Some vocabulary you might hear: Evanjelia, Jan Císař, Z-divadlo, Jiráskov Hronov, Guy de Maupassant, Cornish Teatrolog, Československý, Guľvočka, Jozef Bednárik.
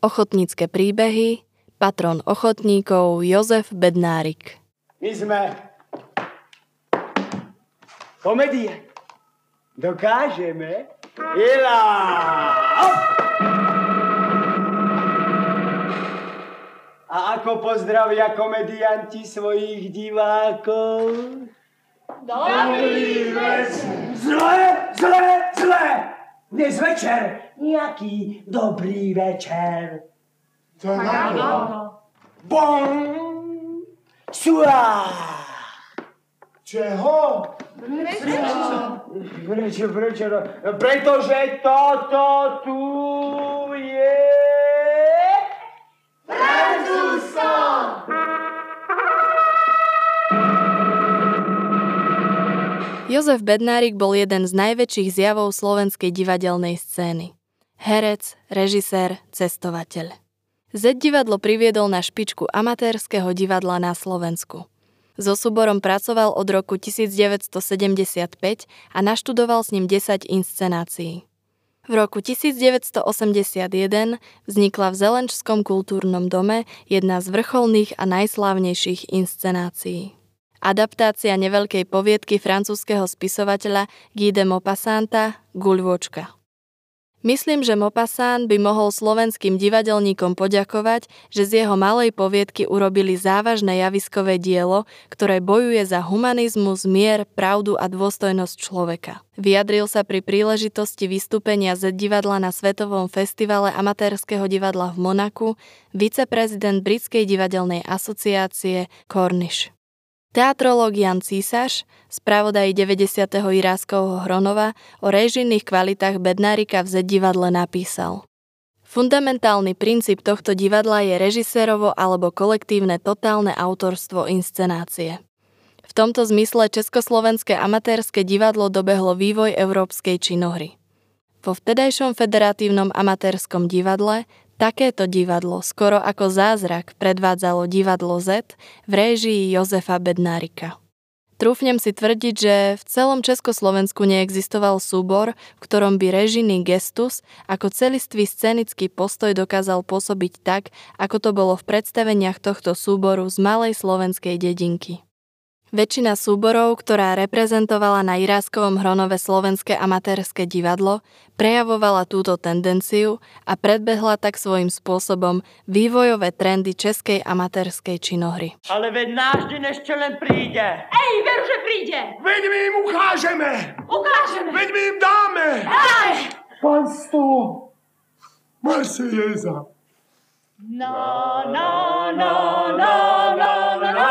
Ochotnícke príbehy, patron ochotníkov Jozef Bednárik. My sme komedie. Dokážeme. Jela! A ako pozdravia komedianti svojich divákov? Dobrý večer! Zle! Dnes večer nejaký dobrý večer. Bon! Suá! Čeho? Prečo? Pretože toto tu je... Francúzsko! Jozef Bednárik bol jeden z najväčších zjavov slovenskej divadelnej scény. Herec, režisér, cestovateľ. Z-divadlo priviedol na špičku amatérskeho divadla na Slovensku. So súborom pracoval od roku 1975 a naštudoval s ním 10 inscenácií. V roku 1981 vznikla v Zelenčskom kultúrnom dome jedna z vrcholných a najslávnejších inscenácií. Adaptácia neveľkej poviedky francúzskeho spisovateľa Guy de Maupassanta Guľvočka. Myslím, že Maupassant by mohol slovenským divadelníkom poďakovať, že z jeho malej poviedky urobili závažné javiskové dielo, ktoré bojuje za humanizmus, mier, pravdu a dôstojnosť človeka. Vyjadril sa pri príležitosti vystúpenia z divadla na Svetovom festivale amatérskeho divadla v Monaku viceprezident Britskej divadelnej asociácie Cornish. Teatrolog Jan Císař, spravodaj 90. Jiráskovho Hronova, o režijných kvalitách Bednárika v Z-divadle napísal: Fundamentálny princíp tohto divadla je režisérovo alebo kolektívne totálne autorstvo inscenácie. V tomto zmysle československé amatérske divadlo dobehlo vývoj európskej činohry. Vo vtedajšom federatívnom amatérskom divadle takéto divadlo skoro ako zázrak predvádzalo divadlo Z v réžii Jozefa Bednárika. Trúfnem si tvrdiť, že v celom Československu neexistoval súbor, v ktorom by režijný gestus ako celistvý scenický postoj dokázal pôsobiť tak, ako to bolo v predstaveniach tohto súboru z malej slovenskej dedinky. Väčšina súborov, ktorá reprezentovala na Jiráskovom Hronove slovenské amatérske divadlo, prejavovala túto tendenciu a predbehla tak svojím spôsobom vývojové trendy českej amatérskej činohry. Ale veď náš deň ešte len príde. Ej, veru, že príde. Veď my im ukážeme. Ukážeme. Veď my im dáme. Dáme. Panstvo, Marsejeza. No, no, no, no, no, no, no.